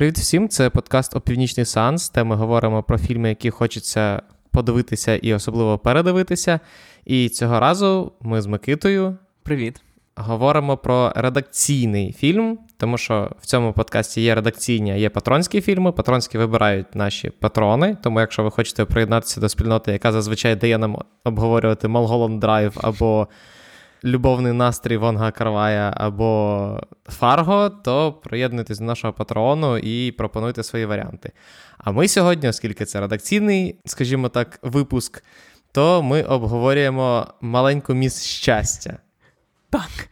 Привіт всім, це подкаст «Опівнічний сеанс», де ми говоримо про фільми, які хочеться подивитися і особливо передивитися. І цього разу ми з Микитою Привіт. Говоримо про редакційний фільм, тому що в цьому подкасті є редакційні, а є патронські фільми. Патронські вибирають наші патрони, тому якщо ви хочете приєднатися до спільноти, яка зазвичай дає нам обговорювати «Малголанд-Драйв» або «Любовний настрій Вонга Карвая» або «Фарго», то приєднуйтесь до нашого патрону і пропонуйте свої варіанти. А ми сьогодні, оскільки це редакційний, скажімо так, випуск, то ми обговорюємо «Маленьку міс Щастя». Так,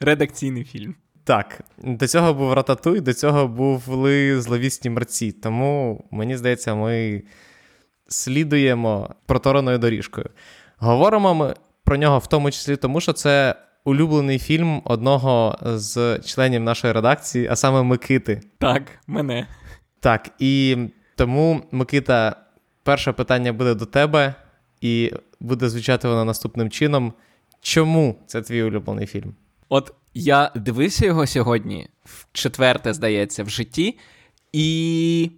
редакційний фільм. Так, до цього був «Рататуй», до цього були «Зловісні мерці», тому, мені здається, ми слідуємо протореною доріжкою. Говоримо ми про нього в тому числі тому, що це улюблений фільм одного з членів нашої редакції, а саме Микити. Так, мене. Так, і тому, Микита, перше питання буде до тебе, і буде звучати воно наступним чином. Чому це твій улюблений фільм? От я дивився його сьогодні, в четверте, здається, в житті, і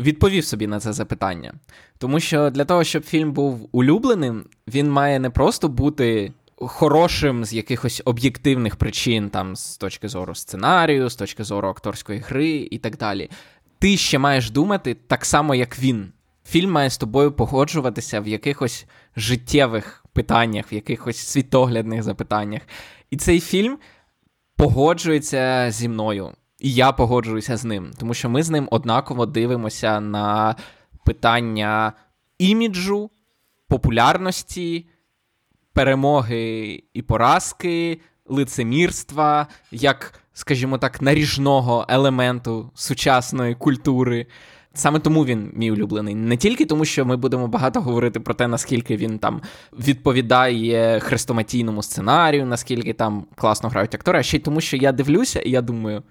відповів собі на це запитання. Тому що для того, щоб фільм був улюбленим, він має не просто бути хорошим з якихось об'єктивних причин, там, з точки зору сценарію, з точки зору акторської гри і так далі. Ти ще маєш думати так само, як він. Фільм має з тобою погоджуватися в якихось життєвих питаннях, в якихось світоглядних запитаннях. І цей фільм погоджується зі мною. І я погоджуюся з ним, тому що ми з ним однаково дивимося на питання іміджу, популярності, перемоги і поразки, лицемірства, як, скажімо так, наріжного елементу сучасної культури. Саме тому він мій улюблений. Не тільки тому, що ми будемо багато говорити про те, наскільки він там відповідає хрестоматійному сценарію, наскільки там класно грають актори, а ще й тому, що я дивлюся і я думаю,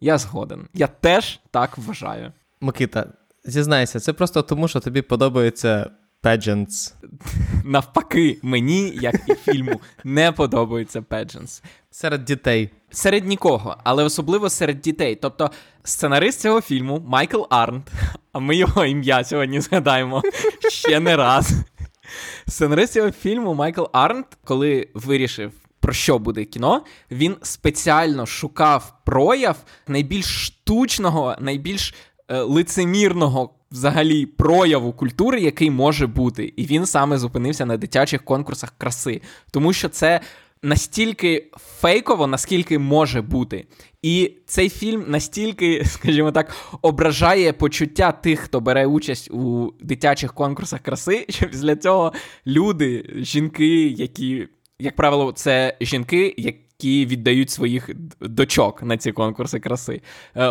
я згоден. Я теж так вважаю. Микита, зізнайся, це просто тому, що тобі подобається pageants. Навпаки, мені, як і фільму, не подобається pageants. Серед дітей. Серед нікого, але особливо серед дітей. Тобто сценарист цього фільму Майкл Арндт, а ми його ім'я сьогодні згадаємо ще не раз. Сценарист цього фільму Майкл Арндт, коли вирішив, про що буде кіно, він спеціально шукав прояв найбільш штучного, найбільш лицемірного взагалі прояву культури, який може бути. І він саме зупинився на дитячих конкурсах краси. Тому що це настільки фейково, наскільки може бути. І цей фільм настільки, скажімо так, ображає почуття тих, хто бере участь у дитячих конкурсах краси, що після цього люди, жінки, які... Як правило, це жінки, які віддають своїх дочок на ці конкурси краси.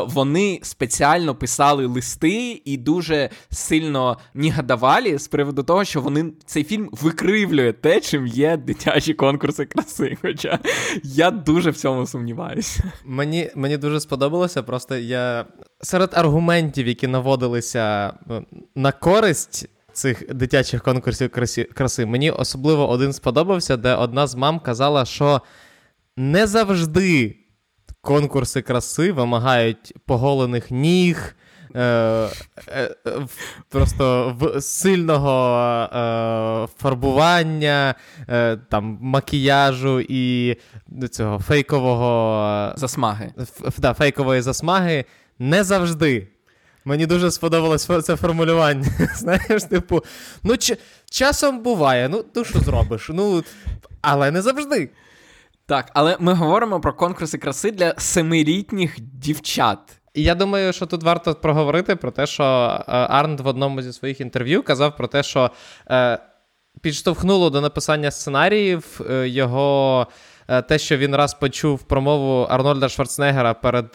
Вони спеціально писали листи і дуже сильно негодували з приводу того, що цей фільм викривлює те, чим є дитячі конкурси краси. Хоча я дуже в цьому сумніваюся. Мені дуже сподобалося, просто я... Серед аргументів, які наводилися на користь цих дитячих конкурсів краси. Мені особливо один сподобався, де одна з мам казала, що не завжди конкурси краси вимагають поголених ніг, просто сильного фарбування, там, макіяжу і цього фейкового... Засмаги. Да, фейкової засмаги. Не завжди. Мені дуже сподобалось це формулювання. Знаєш, типу, ну, часом буває, ну, ти що зробиш? Ну, але не завжди. Так, але ми говоримо про конкурси краси для семирітніх дівчат. І я думаю, що тут варто проговорити про те, що Арндт в одному зі своїх інтерв'ю казав про те, що підштовхнуло до написання сценаріїв його... Те, що він раз почув промову Арнольда Шварценеггера перед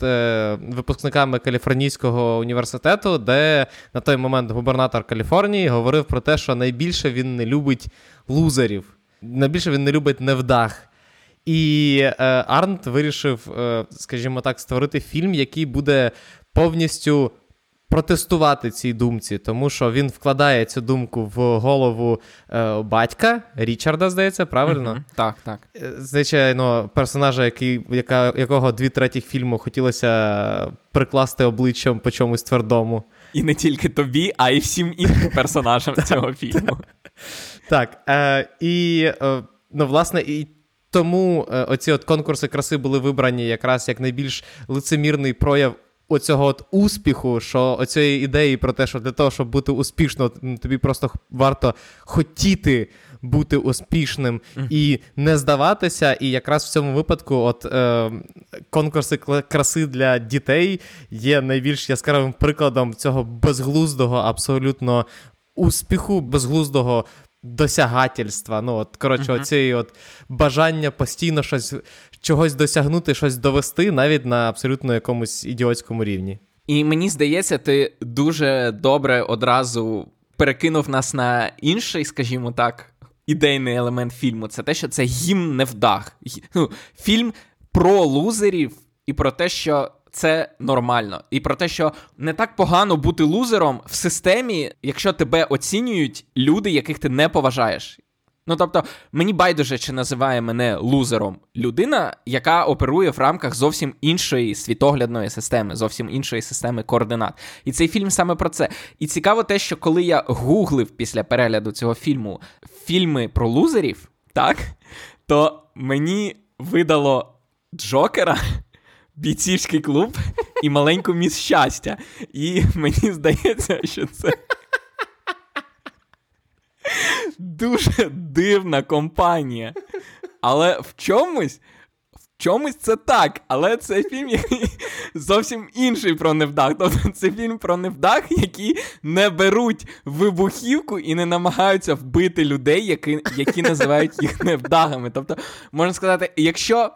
випускниками Каліфорнійського університету, де на той момент губернатор Каліфорнії говорив про те, що найбільше він не любить лузерів, найбільше він не любить невдах. І Арндт вирішив, скажімо так, створити фільм, який буде повністю протестувати цій думці, тому що він вкладає цю думку в голову батька, Річарда, здається, правильно? Mm-hmm. Так, так. Звичайно, персонажа, якого 2/3 фільму хотілося прикласти обличчям по чомусь твердому. І не тільки тобі, а й всім іншим персонажам цього фільму. Так, і, ну, власне, і тому оці от конкурси краси були вибрані якраз як найбільш лицемірний прояв оцього от успіху, що оцієї ідеї про те, що для того, щоб бути успішно, тобі просто варто хотіти бути успішним і не здаватися. І якраз в цьому випадку от конкурси краси для дітей є найбільш яскравим прикладом цього безглуздого абсолютно успіху, безглуздого досягательства. Ну, от, коротше, оцієї от бажання постійно чогось досягнути, щось довести, навіть на абсолютно якомусь ідіотському рівні. І мені здається, ти дуже добре одразу перекинув нас на інший, скажімо так, ідейний елемент фільму. Це те, що це гімн невдах. Ну, фільм про лузерів і про те, що це нормально. І про те, що не так погано бути лузером в системі, якщо тебе оцінюють люди, яких ти не поважаєш. Ну, тобто, мені байдуже, чи називає мене лузером людина, яка оперує в рамках зовсім іншої світоглядної системи, зовсім іншої системи координат. І цей фільм саме про це. І цікаво те, що коли я гуглив після перегляду цього фільму фільми про лузерів, так, то мені видало Джокера, Бійцівський клуб і Маленьку міс Щастя. І мені здається, що це дуже дивна компанія. Але в чомусь це так. Але це фільм, який зовсім інший про невдах. Тобто це фільм про невдах, які не беруть вибухівку і не намагаються вбити людей, які називають їх невдахами. Тобто, можна сказати, якщо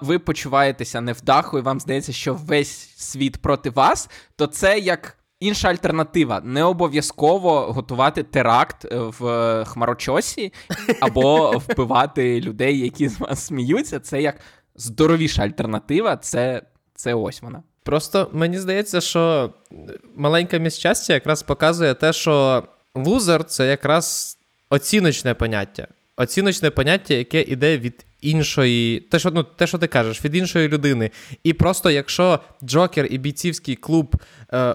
ви почуваєтеся невдаху і вам здається, що весь світ проти вас, то це як інша альтернатива. Не обов'язково готувати теракт в Хмарочосі або вбивати людей, які з вас сміються. Це як здоровіша альтернатива, це ось вона. Просто мені здається, що Маленька міс Щастя якраз показує те, що лузер – це якраз оціночне поняття. Оціночне поняття, яке йде від іншої, те, що ти кажеш, від іншої людини. І просто якщо Джокер і Бійцівський клуб,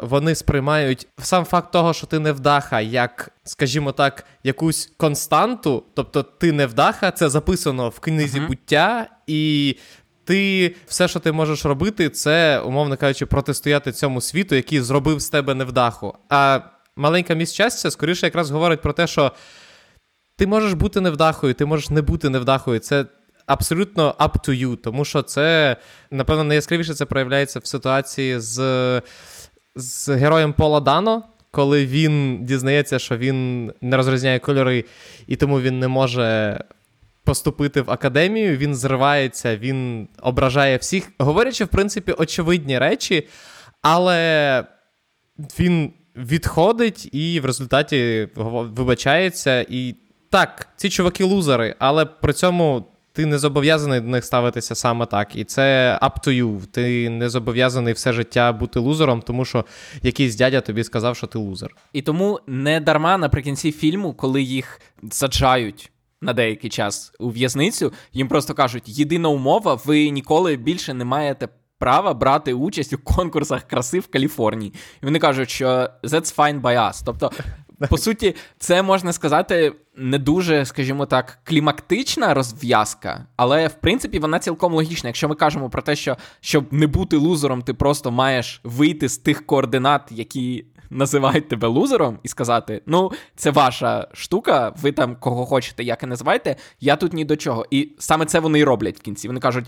вони сприймають сам факт того, що ти невдаха, як, скажімо так, якусь константу, тобто ти невдаха, це записано в книзі буття, і ти, все, що ти можеш робити, це, умовно кажучи, протистояти цьому світу, який зробив з тебе невдаху. А Маленька міс Щастя, скоріше, якраз говорить про те, що ти можеш бути невдахою, ти можеш не бути невдахою. Це абсолютно up to you, тому що це, напевно, найяскравіше це проявляється в ситуації з героєм Пола Дано, коли він дізнається, що він не розрізняє кольори, і тому він не може поступити в академію, він зривається, він ображає всіх, говорячи, в принципі, очевидні речі, але він відходить і в результаті вибачається, і так, ці чуваки лузери, але при цьому ти не зобов'язаний до них ставитися саме так. І це up to you. Ти не зобов'язаний все життя бути лузером, тому що якийсь дядя тобі сказав, що ти лузер. І тому не дарма наприкінці фільму, коли їх саджають на деякий час у в'язницю, їм просто кажуть, єдина умова, ви ніколи більше не маєте права брати участь у конкурсах краси в Каліфорнії. І вони кажуть, що that's fine by us. Тобто, по суті, це, можна сказати, не дуже, скажімо так, клімактична розв'язка, але, в принципі, вона цілком логічна. Якщо ми кажемо про те, що, щоб не бути лузером, ти просто маєш вийти з тих координат, які називають тебе лузером, і сказати, ну, це ваша штука, ви там кого хочете, як і називайте, я тут ні до чого. І саме це вони і роблять в кінці. Вони кажуть,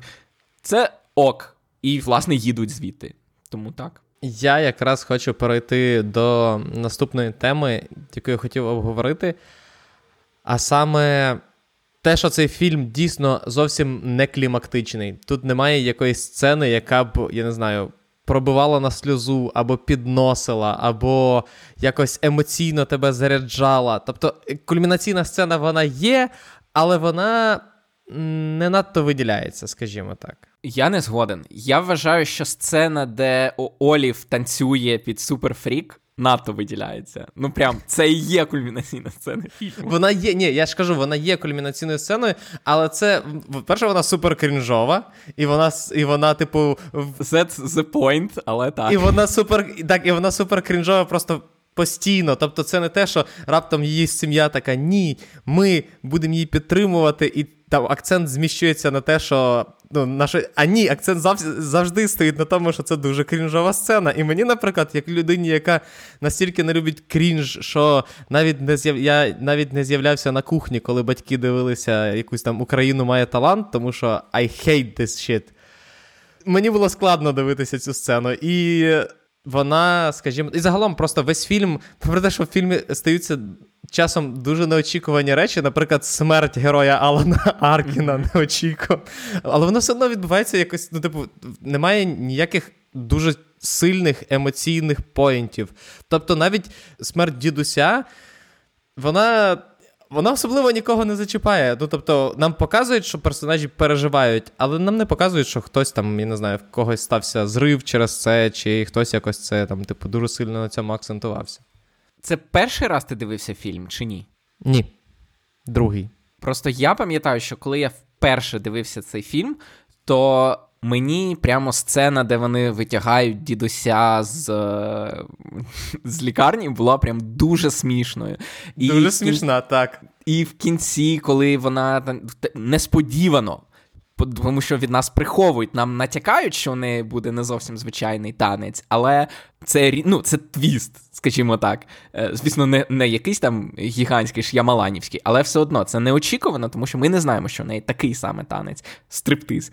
це ок, і, власне, їдуть звідти. Тому так. Я якраз хочу перейти до наступної теми, яку я хотів обговорити, а саме те, що цей фільм дійсно зовсім не клімактичний. Тут немає якоїсь сцени, яка б, я не знаю, пробивала на сльозу, або підносила, або якось емоційно тебе заряджала. Тобто кульмінаційна сцена, вона є, але вона не надто виділяється, скажімо так. Я не згоден. Я вважаю, що сцена, де Олів танцює під Суперфрік, надто виділяється. Ну, прям, це і є кульмінаційна сцена фільму. Вона є, ні, я ж кажу, вона є кульмінаційною сценою, але це, по-перше, вона супер крінжова, і вона типу... That's the point, але так. І вона супер крінжова просто постійно. Тобто це не те, що раптом її сім'я така, ні, ми будемо її підтримувати, і там акцент зміщується на те, що... Ну, а ні, акцент завжди стоїть на тому, що це дуже крінжова сцена. І мені, наприклад, як людині, яка настільки не любить крінж, що я навіть не з'являвся на кухні, коли батьки дивилися якусь там «Україну має талант», тому що I hate this shit. Мені було складно дивитися цю сцену. І вона, скажімо... І загалом просто весь фільм... Про те, що в фільмі стаються... Часом дуже неочікувані речі, наприклад, смерть героя Алана Аркіна неочікувано. Але воно все одно відбувається якось, ну, типу, немає ніяких дуже сильних емоційних поінтів. Тобто навіть смерть дідуся, вона особливо нікого не зачіпає. Ну, тобто, нам показують, що персонажі переживають, але нам не показують, що хтось там, я не знаю, в когось стався зрив через це, чи хтось якось це, там, типу, дуже сильно на цьому акцентувався. Це перший раз ти дивився фільм, чи ні? Ні. Другий. Просто я пам'ятаю, що коли я вперше дивився цей фільм, то мені прямо сцена, де вони витягають дідуся з лікарні, була прям дуже смішною. Дуже смішна, так. І в кінці, коли вона несподівано, тому що від нас приховують, нам натякають, що в неї буде не зовсім звичайний танець, але це, ну, це твіст, скажімо так. Звісно, не якийсь там гігантський ш'ямаланівський, але все одно це неочікувано, тому що ми не знаємо, що в неї такий саме танець, стриптиз.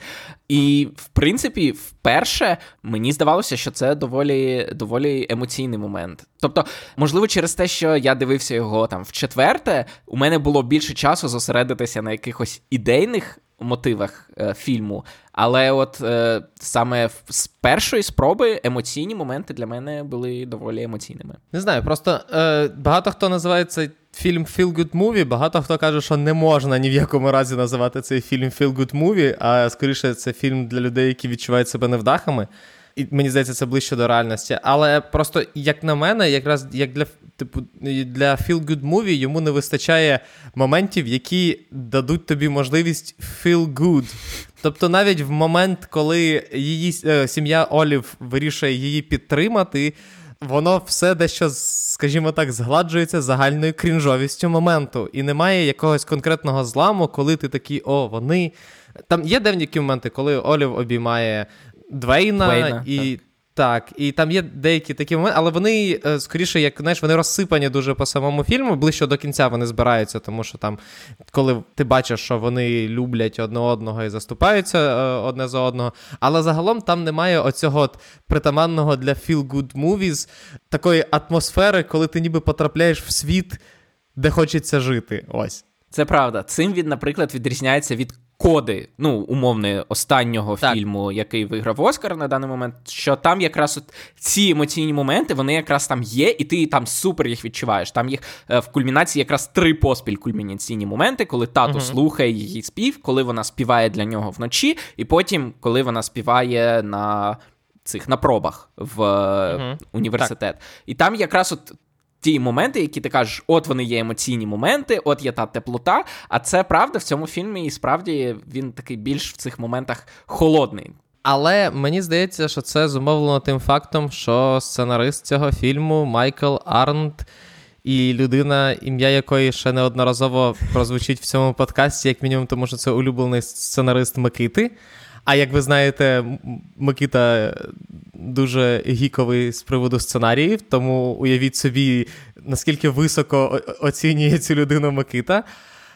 І, в принципі, вперше мені здавалося, що це доволі емоційний момент. Тобто, можливо, через те, що я дивився його там вчетверте, у мене було більше часу зосередитися на якихось ідейних мотивах фільму, але от саме з першої спроби емоційні моменти для мене були доволі емоційними. Не знаю, просто багато хто називає цей фільм «Feel-good movie», багато хто каже, що не можна ні в якому разі називати цей фільм «Feel-good movie», а скоріше це фільм для людей, які відчувають себе невдахами. І мені здається, це ближче до реальності. Але просто, як на мене, якраз як для, типу, для feel-good movie йому не вистачає моментів, які дадуть тобі можливість feel-good. Тобто навіть в момент, коли її сім'я Олів вирішує її підтримати, воно все дещо, скажімо так, згладжується загальною крінжовістю моменту. І немає якогось конкретного зламу, коли ти такий, о, вони... Там є деякі моменти, коли Олів обіймає... Двейна, і так. І там є деякі такі моменти, але вони, скоріше, як, знаєш, вони розсипані дуже по самому фільму, ближче до кінця вони збираються, тому що там, коли ти бачиш, що вони люблять одне одного і заступаються одне за одного, але загалом там немає оцього от притаманного для feel-good movies такої атмосфери, коли ти ніби потрапляєш в світ, де хочеться жити. Ось. Це правда. Цим він, наприклад, відрізняється від «Коди», ну, умовно, останнього так. фільму, який виграв Оскар на даний момент, що там якраз от ці емоційні моменти, вони якраз там є, і ти там супер їх відчуваєш. Там їх в кульмінації якраз 3 поспіль кульмінаційні моменти, коли тато слухає її спів, коли вона співає для нього вночі, і потім, коли вона співає на цих, на пробах в університет. Так. І там якраз от ті моменти, які ти кажеш, от вони є емоційні моменти, от є та теплота, а це правда в цьому фільмі, і справді він такий більш в цих моментах холодний. Але мені здається, що це зумовлено тим фактом, що сценарист цього фільму Майкл Арндт і людина, ім'я якої ще неодноразово прозвучить в цьому подкасті, як мінімум тому, що це улюблений сценарист Микити. А як ви знаєте, Микита дуже гіковий з приводу сценаріїв, тому уявіть собі, наскільки високо оцінює цю людину Микита.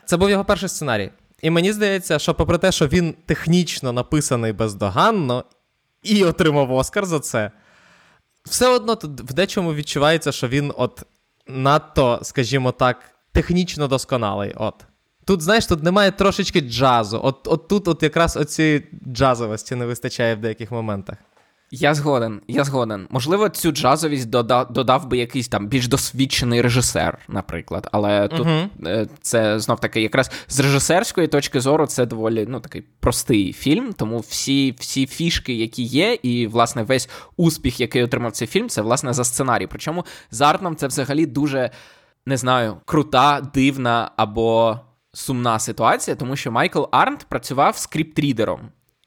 Це був його перший сценарій. І мені здається, що попри те, що він технічно написаний бездоганно і отримав Оскар за це, все одно тут в дечому відчувається, що він от надто, скажімо так, технічно досконалий. От. Тут, знаєш, тут немає трошечки джазу. От тут якраз оці джазовості не вистачає в деяких моментах. Я згоден. Можливо, цю джазовість додав би якийсь там більш досвідчений режисер, наприклад. Але тут це, знов-таки, якраз з режисерської точки зору це доволі, такий простий фільм, тому всі фішки, які є, і, власне, весь успіх, який отримав цей фільм, це, власне, за сценарій. Причому з Артом це взагалі дуже, не знаю, крута, дивна або сумна ситуація, тому що Майкл Арндт працював скриптрідером.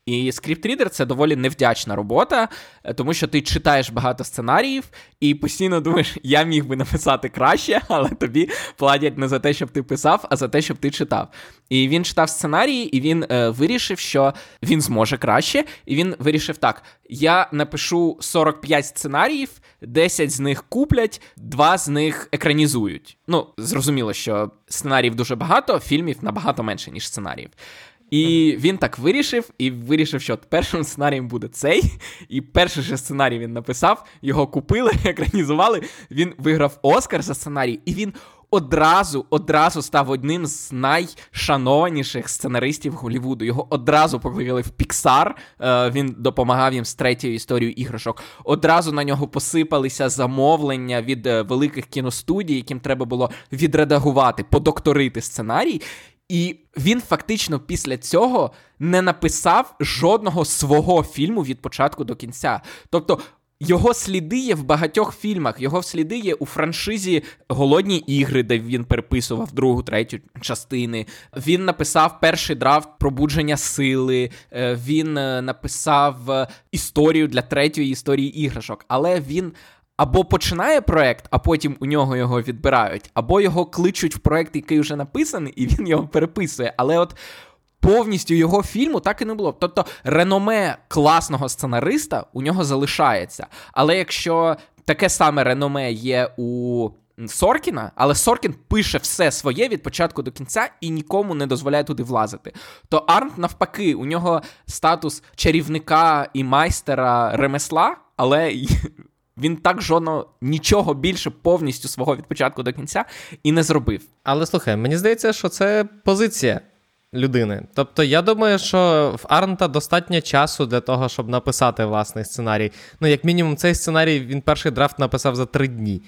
І скриптрідер – це доволі невдячна робота, тому що ти читаєш багато сценаріїв і постійно думаєш, я міг би написати краще, але тобі платять не за те, щоб ти писав, а за те, щоб ти читав. І він читав сценарії, і він вирішив, що він зможе краще, і він вирішив так, я напишу 45 сценаріїв, 10 з них куплять, 2 з них екранізують. Зрозуміло, що сценаріїв дуже багато, фільмів набагато менше, ніж сценаріїв. І він так вирішив, що першим сценарієм буде цей, і перший же сценарій він написав, його купили, екранізували, він виграв Оскар за сценарій, і він одразу став одним з найшанованіших сценаристів Голлівуду. Його одразу покликали в Піксар, він допомагав їм з третьою історією іграшок. Одразу на нього посипалися замовлення від великих кіностудій, яким треба було відредагувати, подокторити сценарій. І він фактично після цього не написав жодного свого фільму від початку до кінця. Тобто його сліди є в багатьох фільмах, його сліди є у франшизі «Голодні ігри», де він переписував 2-3 частини. Він написав перший драфт «Пробудження сили», він написав історію для третьої історії іграшок, але він... або починає проєкт, а потім у нього його відбирають, або його кличуть в проєкт, який вже написаний, і він його переписує. Але от повністю його фільму так і не було. Тобто реноме класного сценариста у нього залишається. Але якщо таке саме реноме є у Соркіна, але Соркін пише все своє від початку до кінця і нікому не дозволяє туди влазити, то Арндт навпаки, у нього статус чарівника і майстера ремесла, але... він так жодно нічого більше повністю свого від початку до кінця і не зробив. Але, слухай, мені здається, що це позиція людини. Тобто, я думаю, що в Арнта достатньо часу для того, щоб написати власний сценарій. Як мінімум, цей сценарій він перший драфт написав за 3 дні.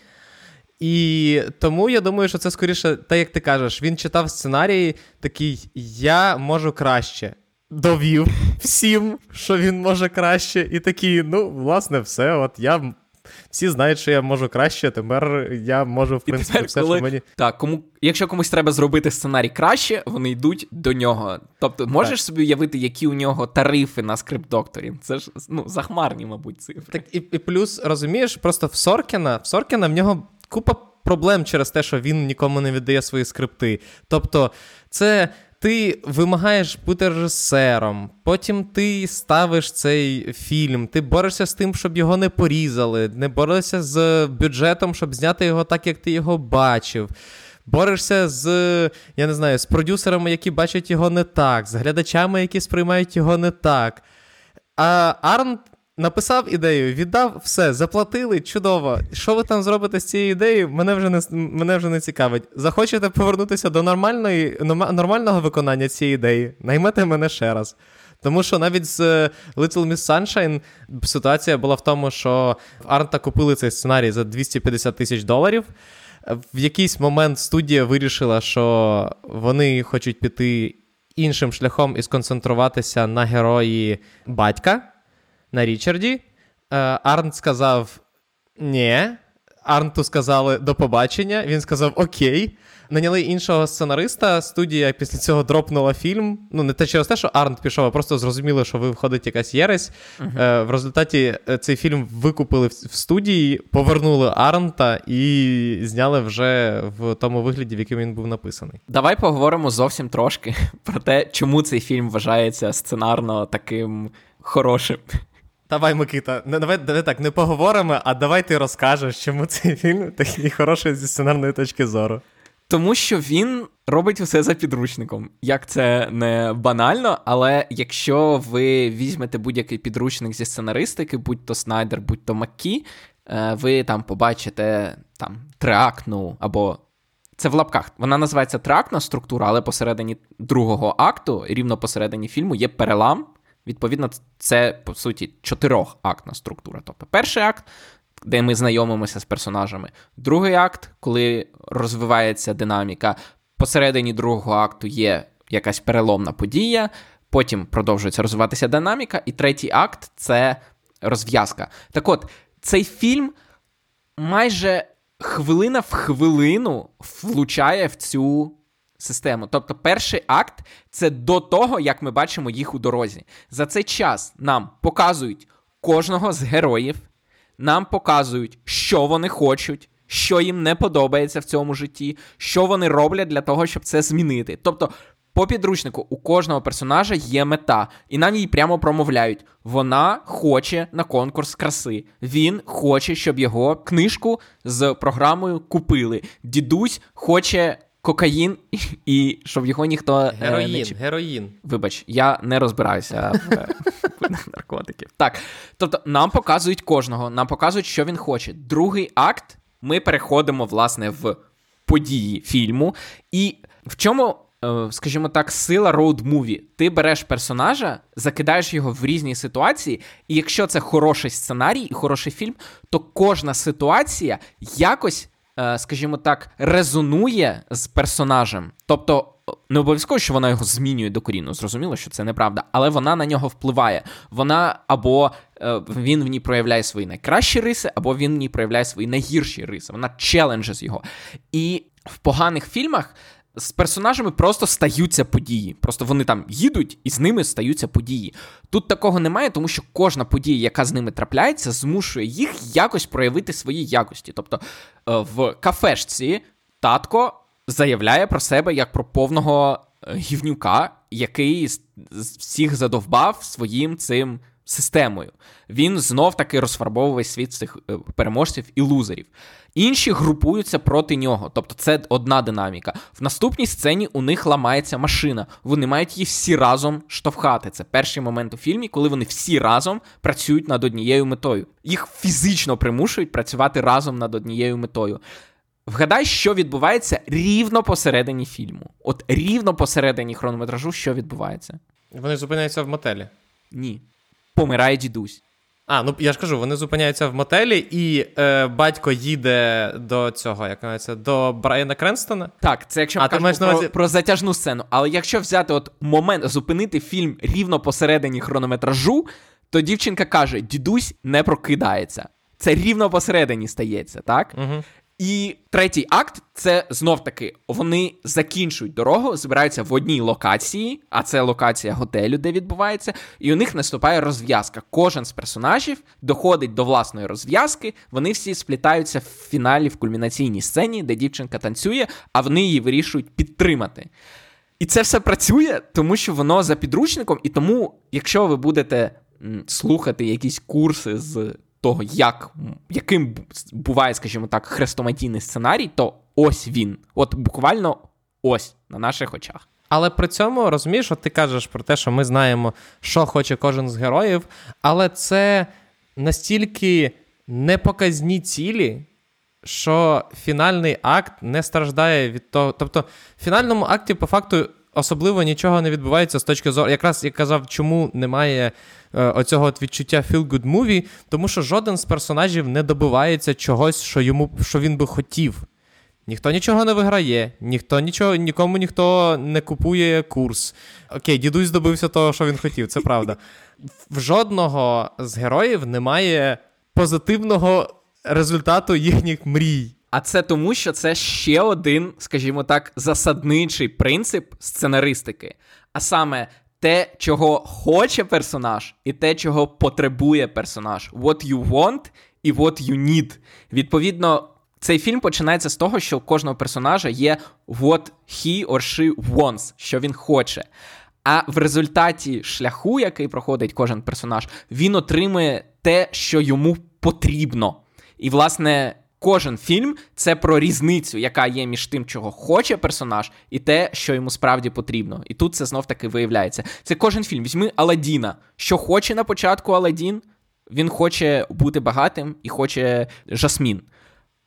І тому, я думаю, що це скоріше, так як ти кажеш, він читав сценарії такий «я можу краще». Довів всім, що він може краще. І такий, власне, все, всі знають, що я можу краще, тепер я можу, в принципі, тепер, все, що мені... Так, якщо комусь треба зробити сценарій краще, вони йдуть до нього. Тобто, можеш собі уявити, які у нього тарифи на скриптдокторі? Це ж, захмарні, мабуть, цифри. Так, і плюс, розумієш, просто в Соркіна в нього купа проблем через те, що він нікому не віддає свої скрипти. Тобто, це... ти вимагаєш бути режисером, потім ти ставиш цей фільм, ти борешся з тим, щоб його не порізали, не борешся з бюджетом, щоб зняти його так, як ти його бачив. Борешся з продюсерами, які бачать його не так, з глядачами, які сприймають його не так. А Арндт написав ідею, віддав, все, заплатили, чудово. Що ви там зробите з цією ідеєю, мене вже не цікавить. Захочете повернутися до нормального виконання цієї ідеї, наймете мене ще раз. Тому що навіть з Little Miss Sunshine ситуація була в тому, що Арнта купили цей сценарій за $250,000. В якийсь момент студія вирішила, що вони хочуть піти іншим шляхом і сконцентруватися на герої батька, на Річарді. Арндт сказав «ні». Арндту сказали «до побачення». Він сказав «окей». Наняли іншого сценариста, студія після цього дропнула фільм. Не те через те, що Арндт пішов, а просто зрозуміло, що виходить якась єресь. В результаті цей фільм викупили в студії, повернули Арндта і зняли вже в тому вигляді, в якому він був написаний. Давай поговоримо зовсім трошки про те, чому цей фільм вважається сценарно таким хорошим. Давай, Микита, не поговоримо, а давай ти розкажеш, чому цей фільм такий хороший зі сценарної точки зору. Тому що він робить усе за підручником. Як це не банально, але якщо ви візьмете будь-який підручник зі сценаристики, будь-то Снайдер, будь-то Маккі, ви там побачите триактну або... Це в лапках. Вона називається триактна структура, але посередині другого акту, рівно посередині фільму, є перелам, Відповідно, це, по суті, чотирьохактна структура. Тобто перший акт, де ми знайомимося з персонажами. Другий акт, коли розвивається динаміка. Посередині другого акту є якась переломна подія, потім продовжується розвиватися динаміка, і третій акт – це розв'язка. Так от, цей фільм майже хвилина в хвилину влучає в цю систему. Тобто перший акт – це до того, як ми бачимо їх у дорозі. За цей час нам показують кожного з героїв, нам показують, що вони хочуть, що їм не подобається в цьому житті, що вони роблять для того, щоб це змінити. Тобто по підручнику у кожного персонажа є мета, і нам її прямо промовляють. Вона хоче на конкурс краси. Він хоче, щоб його книжку з програмою купили. Дідусь хоче кокаїн і щоб його ніхто... Героїн. Вибач, я не розбираюся в наркотиків. Так, тобто нам показують кожного, нам показують, що він хоче. Другий акт ми переходимо, власне, в події фільму. І в чому... скажімо так, сила роуд-муві. Ти береш персонажа, закидаєш його в різні ситуації, і якщо це хороший сценарій і хороший фільм, то кожна ситуація якось, скажімо так, резонує з персонажем. Тобто, не обов'язково, що вона його змінює докорінно. Зрозуміло, що це неправда, але вона на нього впливає. Вона або він в ній проявляє свої найкращі риси, або він в ній проявляє свої найгірші риси. Вона челенджить його. І в поганих фільмах з персонажами просто стаються події. Просто вони там їдуть, і з ними стаються події. Тут такого немає, тому що кожна подія, яка з ними трапляється, змушує їх якось проявити свої якості. Тобто в кафешці татко заявляє про себе як про повного гівнюка, який всіх задовбав своїм цим системою. Він знов-таки розфарбовує світ цих переможців і лузерів. Інші групуються проти нього. Тобто це одна динаміка. В наступній сцені у них ламається машина. Вони мають її всі разом штовхати. Це перший момент у фільмі, коли вони всі разом працюють над однією метою. Їх фізично примушують працювати разом над однією метою. Вгадай, що відбувається рівно посередині фільму. От рівно посередині хронометражу що відбувається? Вони зупиняються в мотелі. Ні. Помирає дідусь. Ну я ж кажу, вони зупиняються в мотелі, і батько їде до цього, як називається, до Брайана Кренстона. Так, це якщо про затяжну сцену. Але якщо взяти от момент, зупинити фільм рівно посередині хронометражу, то дівчинка каже, дідусь не прокидається. Це рівно посередині стається, так? Угу. І третій акт, це знов-таки, вони закінчують дорогу, збираються в одній локації, а це локація готелю, де відбувається, і у них наступає розв'язка. Кожен з персонажів доходить до власної розв'язки, вони всі сплітаються в фіналі, в кульмінаційній сцені, де дівчинка танцює, а вони її вирішують підтримати. І це все працює, тому що воно за підручником, і тому, якщо ви будете слухати якісь курси з того, яким буває, скажімо так, хрестоматійний сценарій, то ось він. От буквально ось, на наших очах. Але при цьому, розумієш, от ти кажеш про те, що ми знаємо, що хоче кожен з героїв, але це настільки непоказні цілі, що фінальний акт не страждає від того. Тобто, в фінальному акті, по факту, особливо нічого не відбувається з точки зору, якраз я казав, чому немає оцього відчуття feel-good movie, тому що жоден з персонажів не добивається чогось, що він би хотів. Ніхто нічого не виграє, нікому ніхто не купує курс. Окей, дідусь добився того, що він хотів, це правда. В жодного з героїв немає позитивного результату їхніх мрій. А це тому, що це ще один, скажімо так, засадничий принцип сценаристики. А саме те, чого хоче персонаж, і те, чого потребує персонаж. What you want і what you need. Відповідно, цей фільм починається з того, що у кожного персонажа є what he or she wants, що він хоче. А в результаті шляху, який проходить кожен персонаж, він отримує те, що йому потрібно. І, власне, кожен фільм – це про різницю, яка є між тим, чого хоче персонаж, і те, що йому справді потрібно. І тут це знов-таки виявляється. Це кожен фільм. Візьми Аладдіна. Що хоче на початку Аладдін? Він хоче бути багатим і хоче Жасмін.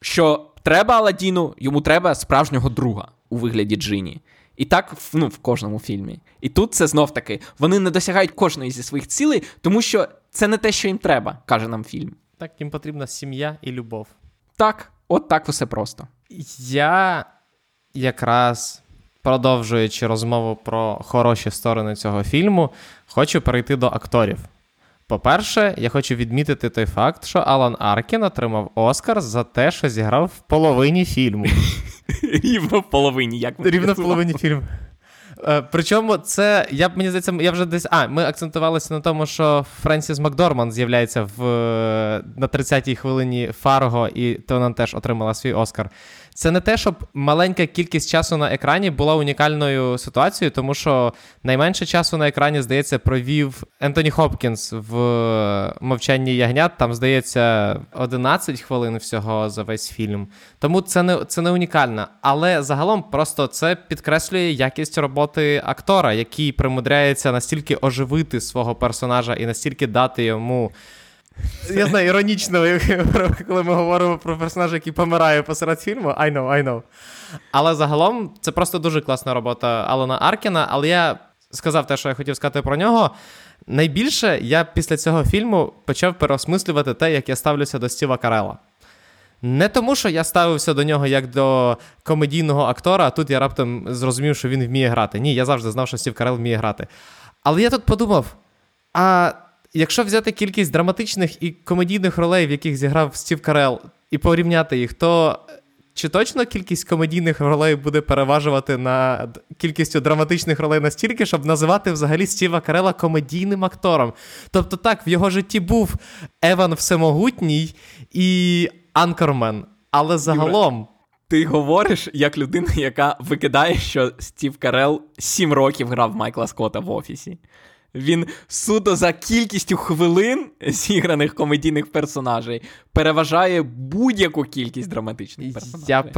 Що треба Аладдіну? Йому треба справжнього друга у вигляді Джині. І так, ну, в кожному фільмі. І тут це знов таки. Вони не досягають кожної зі своїх цілей, тому що це не те, що їм треба, каже нам фільм. Так, їм потрібна сім'я і любов. Так, от так усе просто. Я якраз, продовжуючи розмову про хороші сторони цього фільму, хочу перейти до акторів. По-перше, я хочу відмітити той факт, що Алан Аркін отримав Оскар за те, що зіграв в половині фільму. Рівно в половині, як ми рівно в половині фільму. Причому це, мені здається, я вже десь... ми акцентувалися на тому, що Френсіс Макдорманд з'являється на 30-й хвилині Фарго, і то вона теж отримала свій Оскар. Це не те, щоб маленька кількість часу на екрані була унікальною ситуацією, тому що найменше часу на екрані, здається, провів Ентоні Хопкінс в «Мовчанні ягнят». Там, здається, 11 хвилин всього за весь фільм. Тому це не унікально. Але загалом просто це підкреслює якість роботи актора, який примудряється настільки оживити свого персонажа і настільки дати йому... Я знаю, іронічно, коли ми говоримо про персонажа, який помирає посеред фільму. I know. Але загалом це просто дуже класна робота Алана Аркіна, але я сказав те, що я хотів сказати про нього. Найбільше я після цього фільму почав переосмислювати те, як я ставлюся до Стіва Карелла. Не тому, що я ставився до нього як до комедійного актора, а тут я раптом зрозумів, що він вміє грати. Ні, я завжди знав, що Стів Карелл вміє грати. Але я тут подумав, якщо взяти кількість драматичних і комедійних ролей, в яких зіграв Стів Карелл, і порівняти їх, то чи точно кількість комедійних ролей буде переважувати над кількістю драматичних ролей настільки, щоб називати взагалі Стіва Карелла комедійним актором? Тобто так, в його житті був Еван Всемогутній і Анкермен, але загалом... Юра, ти говориш як людина, яка викидає, що Стів Карелл 7 років грав Майкла Скотта в «Офісі». Він суто за кількістю хвилин зіграних комедійних персонажей переважає будь-яку кількість драматичних персонажів.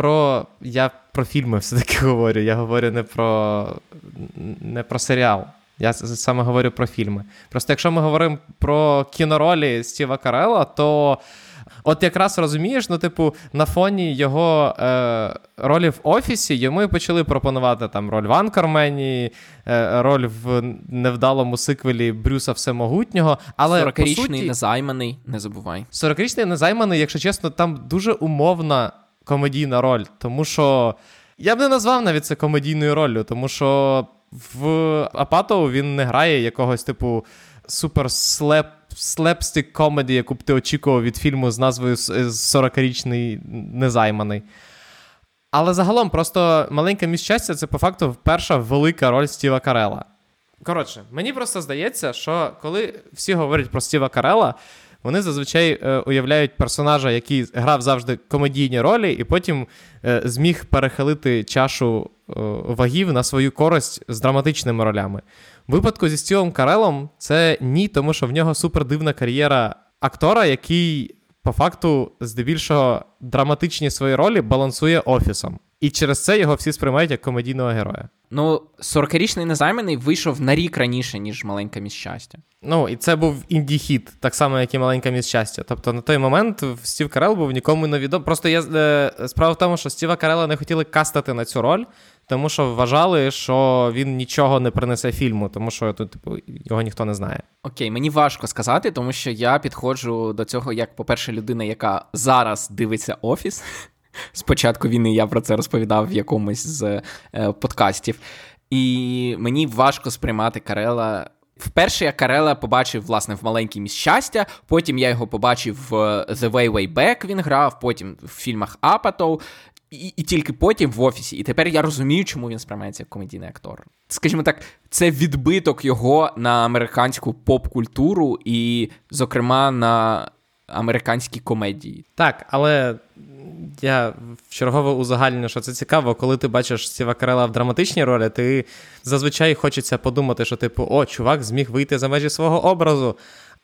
Я про фільми все-таки говорю. Я говорю не про серіал. Я саме говорю про фільми. Просто якщо ми говоримо про кіноролі Стіва Карелла, то от якраз розумієш, на фоні його ролі в «Офісі» йому і почали пропонувати там роль в «Анкермені», роль в невдалому сиквелі Брюса Всемогутнього, але 40-річний незайманий, не забувай. 40-річний незайманий, якщо чесно, там дуже умовна комедійна роль, тому що я б не назвав навіть це комедійною роллю, тому що в «Апатоу» він не грає якогось супер-слеп, слепстик-комеді, яку б ти очікував від фільму з назвою «40-річний незайманий». Але загалом просто «Маленька міс Щастя» – це по факту перша велика роль Стіва Карелла. Коротше, мені просто здається, що коли всі говорять про Стіва Карелла, вони зазвичай уявляють персонажа, який грав завжди комедійні ролі, і потім зміг перехилити чашу вагів на свою користь з драматичними ролями. В випадку зі Стівом Кареллом це ні, тому що в нього супердивна кар'єра актора, який по факту здебільшого драматичні свої ролі балансує «Офісом». І через це його всі сприймають як комедійного героя. 40-річний незайманий вийшов на рік раніше, ніж «Маленька міс Щастя». І це був інді-хіт, так само, як і «Маленька міс Щастя». Тобто на той момент Стів Карелл був нікому невідомий. Просто справа в тому, що Стіва Карелла не хотіли кастати на цю роль, тому що вважали, що він нічого не принесе фільму, тому що його ніхто не знає. Окей, мені важко сказати, тому що я підходжу до цього як, по-перше, людина, яка зараз дивиться «Офіс». Спочатку війни я про це розповідав в якомусь з подкастів. І мені важко сприймати Карелла. Вперше я Карелла побачив, власне, в «Маленькій міс Щастя», потім я його побачив в «The Way Way Back» він грав, потім в фільмах «Апатоу», і тільки потім в «Офісі». І тепер я розумію, чому він сприймається як комедійний актор. Скажімо так, це відбиток його на американську поп-культуру і, зокрема, на американські комедії. Так, але... Я вчергово узагальнюю, що це цікаво, коли ти бачиш Стіва Карелла в драматичній ролі, ти зазвичай хочеться подумати, що чувак зміг вийти за межі свого образу,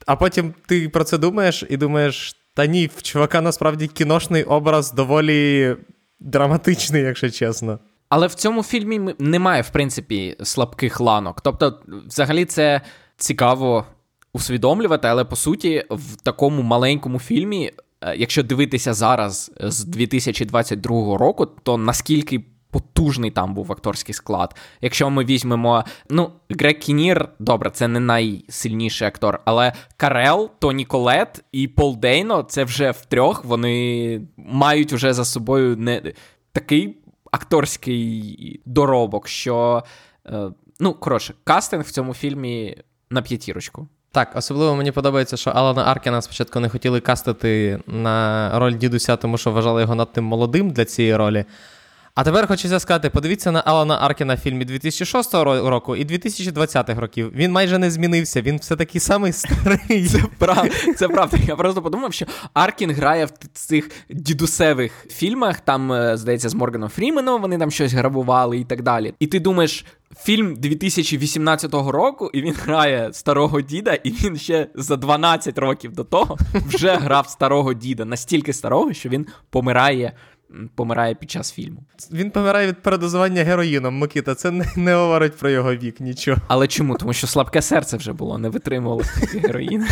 а потім ти про це думаєш і думаєш, та ні, в чувака насправді кіношний образ доволі драматичний, якщо чесно. Але в цьому фільмі немає, в принципі, слабких ланок, тобто взагалі це цікаво усвідомлювати, але по суті в такому маленькому фільмі, якщо дивитися зараз з 2022 року, то наскільки потужний там був акторський склад. Якщо ми візьмемо, Грег Кінір, добре, це не найсильніший актор, але Карелл, Тоні Колет і Пол Дано, це вже втрьох, вони мають вже за собою не такий акторський доробок, що, кастинг в цьому фільмі на 5. Так, особливо мені подобається, що Алана Аркіна спочатку не хотіли кастити на роль дідуся, тому що вважали його надто молодим для цієї ролі. А тепер хочеться сказати, подивіться на Алана Аркіна в фільмі 2006 року і 2020-х років. Він майже не змінився, він все такий самий старий. Це правда. Я просто подумав, що Аркін грає в цих дідусевих фільмах, там, здається, з Морганом Фріменом вони там щось грабували і так далі. І ти думаєш, фільм 2018 року, і він грає старого діда, і він ще за 12 років до того вже грав старого діда. Настільки старого, що він помирає під час фільму. Він помирає від передозування героїном, Микита. Це не говорить про його вік, нічого. Але чому? Тому що слабке серце вже було, не витримувало героїна.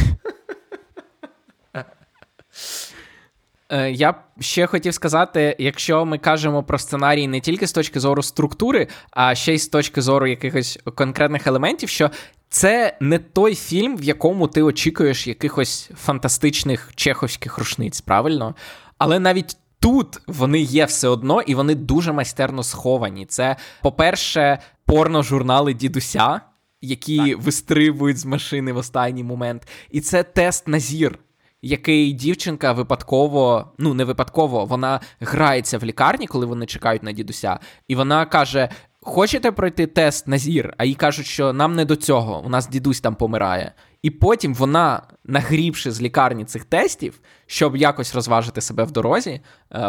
Я ще хотів сказати, якщо ми кажемо про сценарій не тільки з точки зору структури, а ще й з точки зору якихось конкретних елементів, що це не той фільм, в якому ти очікуєш якихось фантастичних чеховських рушниць, правильно? Але навіть тут вони є все одно, і вони дуже майстерно сховані. Це, по-перше, порножурнали дідуся, які вистрибують з машини в останній момент. І це тест на зір, який дівчинка випадково, не випадково, вона грається в лікарні, коли вони чекають на дідуся, і вона каже: хочете пройти тест на зір? А їй кажуть, що нам не до цього, у нас дідусь там помирає. І потім вона, нагрібши з лікарні цих тестів, щоб якось розважити себе в дорозі,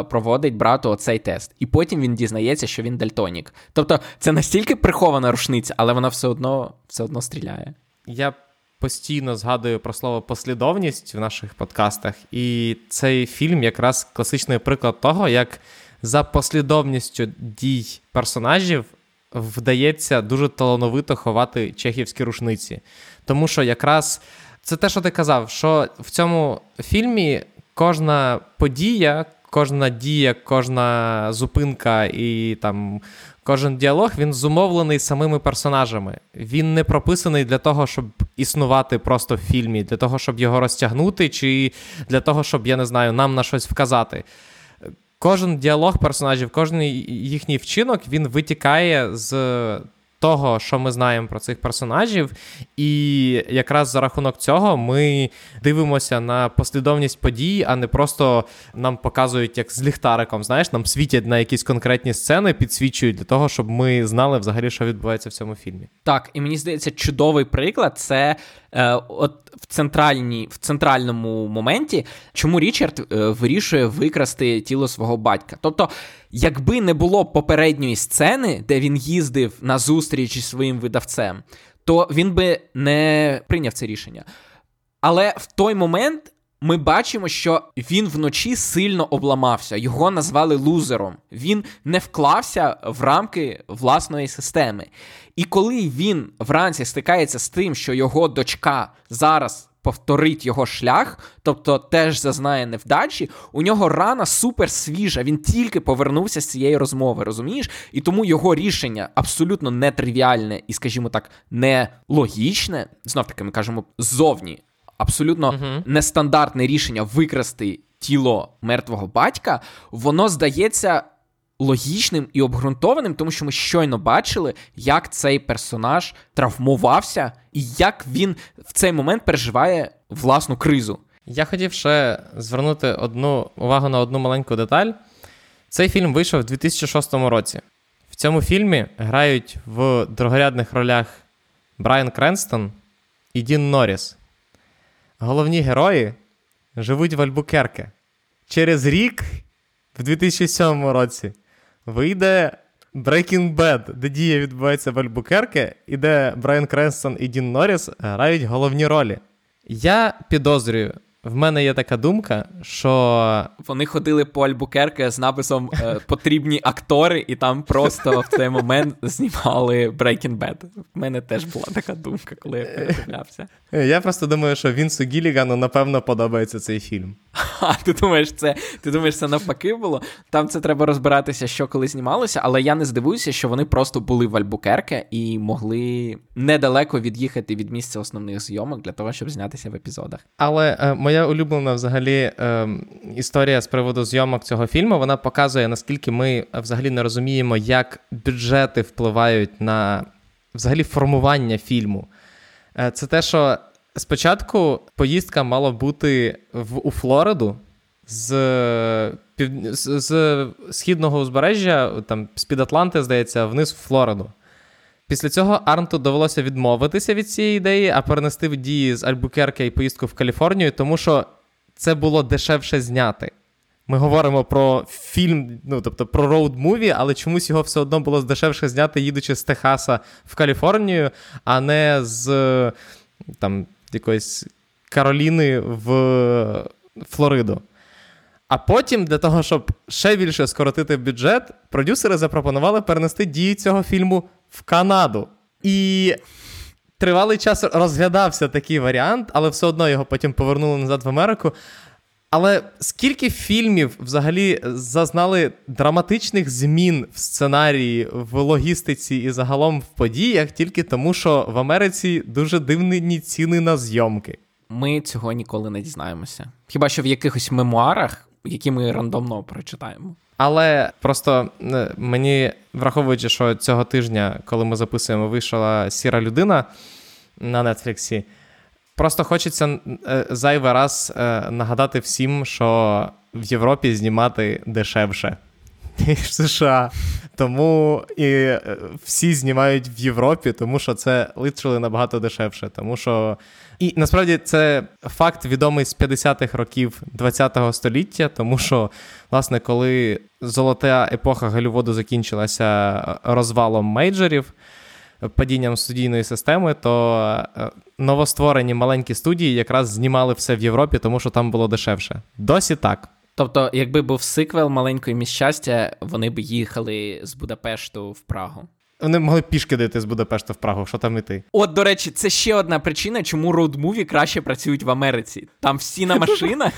проводить брату оцей тест. І потім він дізнається, що він дальтонік. Тобто це настільки прихована рушниця, але вона все одно стріляє. Я постійно згадую про слово «послідовність» в наших подкастах. І цей фільм якраз класичний приклад того, як за послідовністю дій персонажів вдається дуже талановито ховати чехівські рушниці. Тому що якраз це те, що ти казав, що в цьому фільмі кожна подія, кожна дія, кожна зупинка і там кожен діалог, він зумовлений самими персонажами. Він не прописаний для того, щоб існувати просто в фільмі, для того, щоб його розтягнути, чи для того, щоб, я не знаю, нам на щось вказати. Кожен діалог персонажів, кожен їхній вчинок, він витікає з того, що ми знаємо про цих персонажів, і якраз за рахунок цього ми дивимося на послідовність подій, а не просто нам показують, як з ліхтариком, знаєш, нам світять на якісь конкретні сцени, підсвічують для того, щоб ми знали взагалі, що відбувається в цьому фільмі. Так, і мені здається, чудовий приклад – це в центральному моменті, чому Річард вирішує викрасти тіло свого батька. Тобто, якби не було попередньої сцени, де він їздив на зустріч із своїм видавцем, то він би не прийняв це рішення. Але в той момент ми бачимо, що він вночі сильно обламався, його назвали лузером. Він не вклався в рамки власної системи. І коли він вранці стикається з тим, що його дочка зараз повторить його шлях, тобто теж зазнає невдачі, у нього рана супер свіжа, він тільки повернувся з цієї розмови, розумієш? І тому його рішення абсолютно нетривіальне і, скажімо так, нелогічне, знов-таки ми кажемо ззовні, абсолютно нестандартне рішення викрасти тіло мертвого батька, воно здається логічним і обґрунтованим, тому що ми щойно бачили, як цей персонаж травмувався і як він в цей момент переживає власну кризу. Я хотів ще звернути увагу на одну маленьку деталь. Цей фільм вийшов у 2006 році. В цьому фільмі грають в другорядних ролях Брайан Кренстон і Дін Норріс. Головні герої живуть в Альбукерке. Через рік, в 2007 році, вийде Breaking Bad, де дія відбувається в Альбукерке, і де Брайан Кренстон і Дін Норріс грають головні ролі. Я підозрюю, в мене є така думка, що вони ходили по Альбукерке з написом «Потрібні актори», і там просто в цей момент знімали Breaking Bad. В мене теж була така думка, коли я передивлявся. Я просто думаю, що Вінсу Гіллігану, напевно, подобається цей фільм. А, ти думаєш, це навпаки було? Там це треба розбиратися, що коли знімалося, але я не здивуюся, що вони просто були в Альбукерке і могли недалеко від'їхати від місця основних зйомок для того, щоб знятися в епізодах. Але моя улюблена взагалі історія з приводу зйомок цього фільму, вона показує, наскільки ми взагалі не розуміємо, як бюджети впливають на взагалі формування фільму. Це те, що спочатку поїздка мала бути у Флориду з східного узбережжя, там, з-під Атланти, здається, вниз у Флориду. Після цього Арнту довелося відмовитися від цієї ідеї, а перенести в дії з Альбукерке і поїздку в Каліфорнію, тому що це було дешевше зняти. Ми говоримо про фільм, ну, тобто про роуд-муві, але чомусь його все одно було дешевше зняти, їдучи з Техаса в Каліфорнію, а не з там якоїсь Кароліни в Флориду. А потім, для того, щоб ще більше скоротити бюджет, продюсери запропонували перенести дії цього фільму в Канаду. І тривалий час розглядався такий варіант, але все одно його потім повернули назад в Америку. Але скільки фільмів взагалі зазнали драматичних змін в сценарії, в логістиці і загалом в подіях, тільки тому, що в Америці дуже дивні ціни на зйомки? Ми цього ніколи не дізнаємося. Хіба що в якихось мемуарах, які ми рандомно прочитаємо. Але просто мені, враховуючи, що цього тижня, коли ми записуємо, вийшла «Сіра людина» на Нетфліксі, просто хочеться зайвий раз нагадати всім, що в Європі знімати дешевше, ніж в США. Тому і всі знімають в Європі, тому що це литерально набагато дешевше. Тому що... І насправді це факт відомий з 50-х років 20-го століття, тому що, власне, коли золота епоха Голлівуду закінчилася розвалом мейджорів, падінням студійної системи, то новостворені маленькі студії якраз знімали все в Європі, тому що там було дешевше. Досі так. Тобто, якби був сиквел «Маленької міс Щастя», вони б їхали з Будапешту в Прагу. Вони могли пішки дійти з Будапешта в Прагу, що там іти. От, до речі, це ще одна причина, чому роуд-муві краще працюють в Америці. Там всі на машинах.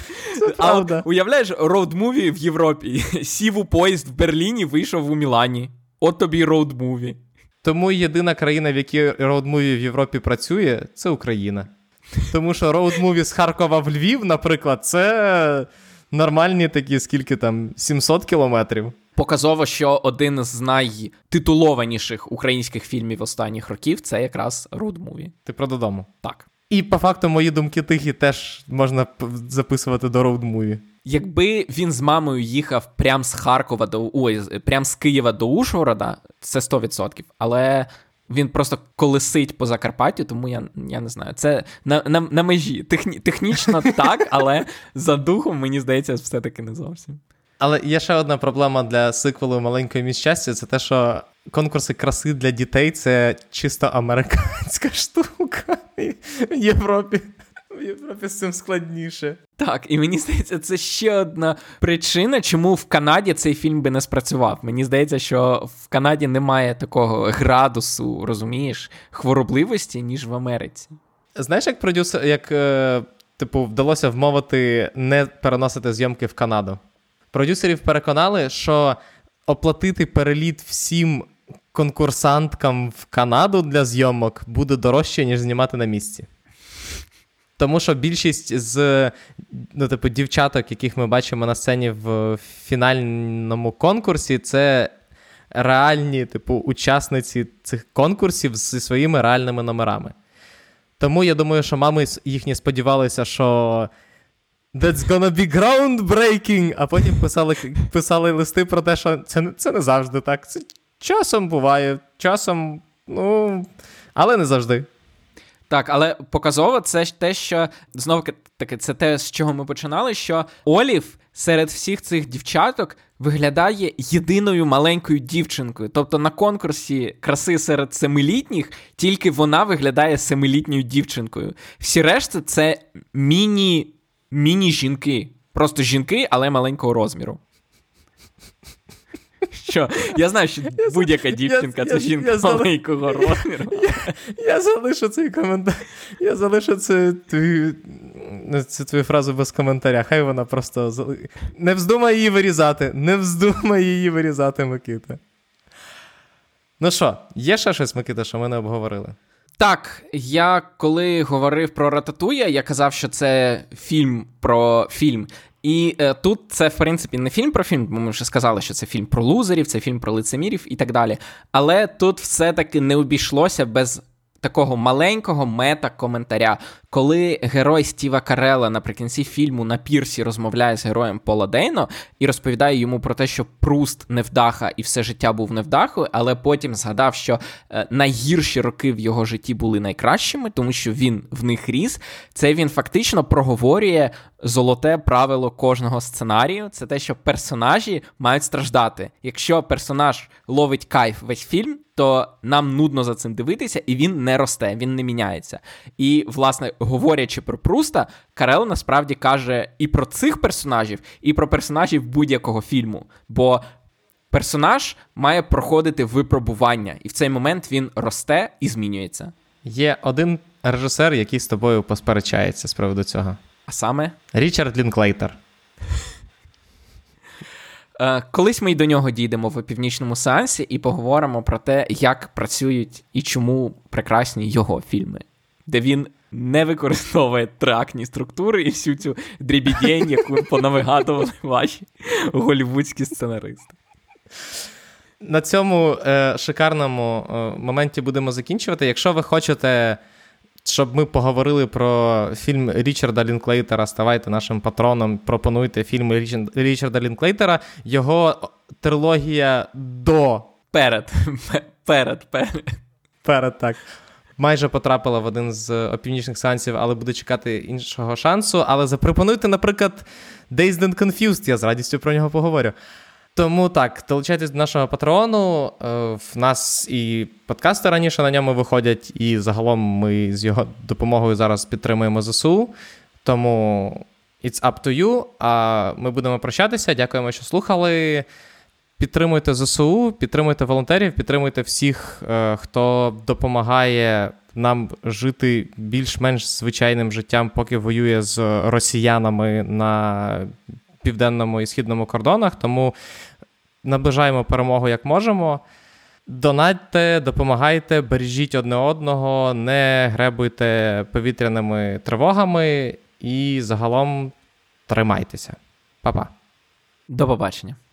А уявляєш, роуд-муві в Європі. Сів у поїзд в Берліні, вийшов у Мілані. От тобі і роуд-муві. Тому єдина країна, в якій роуд-муві в Європі працює, це Україна. Тому що роуд-муві з Харкова в Львів, наприклад, це нормальні такі, скільки там, 700 кілометрів. Показово, що один з найтитулованіших українських фільмів останніх років – це якраз роуд-муві. Ти про «Додому»? Так. І по факту «Мої думки тихі» теж можна записувати до роуд-муві. Якби він з мамою їхав прям з Харкова прям з Києва до Ужгорода, це 100%. Але він просто колесить по Закарпаттю, тому я не знаю. Це на межі. Технічно так, але за духом, мені здається, все-таки не зовсім. Але є ще одна проблема для сиквелу «Маленької міс Щастя» – це те, що конкурси краси для дітей – це чисто американська штука в Європі. В Європі з цим складніше. Так, і мені здається, це ще одна причина, чому в Канаді цей фільм би не спрацював. Мені здається, що в Канаді немає такого градусу, розумієш, хворобливості, ніж в Америці. Знаєш, як продюсер, як вдалося вмовити не переносити зйомки в Канаду? Продюсерів переконали, що оплатити переліт всім конкурсанткам в Канаду для зйомок буде дорожче, ніж знімати на місці. Тому що більшість з дівчаток, яких ми бачимо на сцені в фінальному конкурсі, це реальні учасниці цих конкурсів зі своїми реальними номерами. Тому я думаю, що мами їхні сподівалися, що that's gonna be groundbreaking, а потім писали листи про те, що це не завжди так. Це часом буває, часом, але не завжди. Так, але показово це те, що, знову-таки, це те, з чого ми починали, що Олів серед всіх цих дівчаток виглядає єдиною маленькою дівчинкою. Тобто на конкурсі краси серед семилітніх тільки вона виглядає семилітньою дівчинкою. Всі решта – це міні-жінки. Просто жінки, але маленького розміру. що я знаю, що будь-яка дівчинка це жінка маленького розміру. Я залишу цей коментар. Я залишу цю фразу без коментаря. Хай вона просто не вздумай її вирізати. Не вздумай її вирізати, Микита. Ну що, є ще щось, Микита, що ми не обговорили? Так, я коли говорив про Рататуя, я казав, що це фільм про фільм. І тут це, в принципі, не фільм про фільм, бо ми вже сказали, що це фільм про лузерів, це фільм про лицемірів і так далі. Але тут все-таки не обійшлося без такого маленького мета-коментаря. Коли герой Стіва Карелла наприкінці фільму на пірсі розмовляє з героєм Пола Дейно і розповідає йому про те, що Пруст невдаха і все життя був невдахою, але потім згадав, що найгірші роки в його житті були найкращими, тому що він в них ріс. Це він фактично проговорює золоте правило кожного сценарію. Це те, що персонажі мають страждати. Якщо персонаж ловить кайф весь фільм, то нам нудно за цим дивитися, і він не росте, він не міняється. І, власне, говорячи про Пруста, Карелл насправді каже і про цих персонажів, і про персонажів будь-якого фільму. Бо персонаж має проходити випробування, і в цей момент він росте і змінюється. Є один режисер, який з тобою посперечається з приводу цього. А саме? Річард Лінклейтер. Колись ми й до нього дійдемо в «Опівнічному сеансі» і поговоримо про те, як працюють і чому прекрасні його фільми, де він не використовує трактні структури і всю цю дрібідень, яку понавигадували ваші голівудські сценаристи. На цьому шикарному моменті будемо закінчувати. Якщо ви хочете, щоб ми поговорили про фільм Річарда Лінклейтера, ставайте нашим патроном, пропонуйте фільми Річарда Лінклейтера. Його трилогія до... Перед, так. Майже потрапила в один з опівнічних сеансів, але буде чекати іншого шансу. Але запропонуйте, наприклад, Dazed and Confused, я з радістю про нього поговорю. Тому так, долучайтесь до нашого патреону, в нас і подкасти раніше на ньому виходять, і загалом ми з його допомогою зараз підтримуємо ЗСУ, тому it's up to you, а ми будемо прощатися, дякуємо, що слухали, підтримуйте ЗСУ, підтримуйте волонтерів, підтримуйте всіх, хто допомагає нам жити більш-менш звичайним життям, поки воює з росіянами на південному і східному кордонах, тому наближаємо перемогу як можемо. Донатьте, допомагайте, бережіть одне одного, не гребуйте повітряними тривогами і загалом тримайтеся. Па-па. До побачення.